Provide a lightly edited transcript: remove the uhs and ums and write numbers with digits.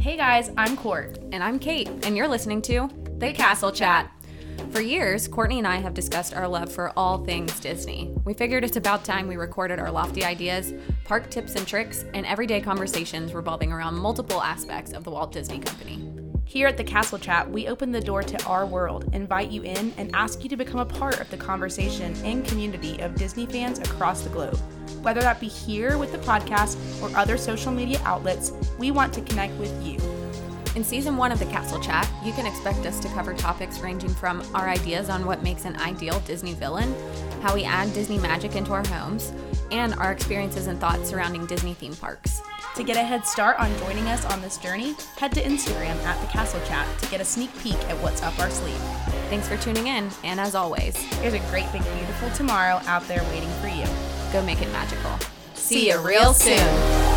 Hey guys, I'm Court. And I'm Kate, and you're listening to The Castle Chat. For years, Courtney and I have discussed our love for all things Disney. We figured it's about time we recorded our lofty ideas, park tips and tricks, and everyday conversations revolving around multiple aspects of the Walt Disney Company. Here at The Castle Chat, we open the door to our world, invite you in, and ask you to become a part of the conversation and community of Disney fans across the globe. Whether that be here with the podcast or other social media outlets, we want to connect with you. In Season 1 of The Castle Chat, you can expect us to cover topics ranging from our ideas on what makes an ideal Disney villain, how we add Disney magic into our homes, and our experiences and thoughts surrounding Disney theme parks. To get a head start on joining us on this journey, head to Instagram at The Castle Chat to get a sneak peek at what's up our sleeve. Thanks for tuning in, and as always, there's a great big beautiful tomorrow out there waiting for you. Go make it magical. See you real soon.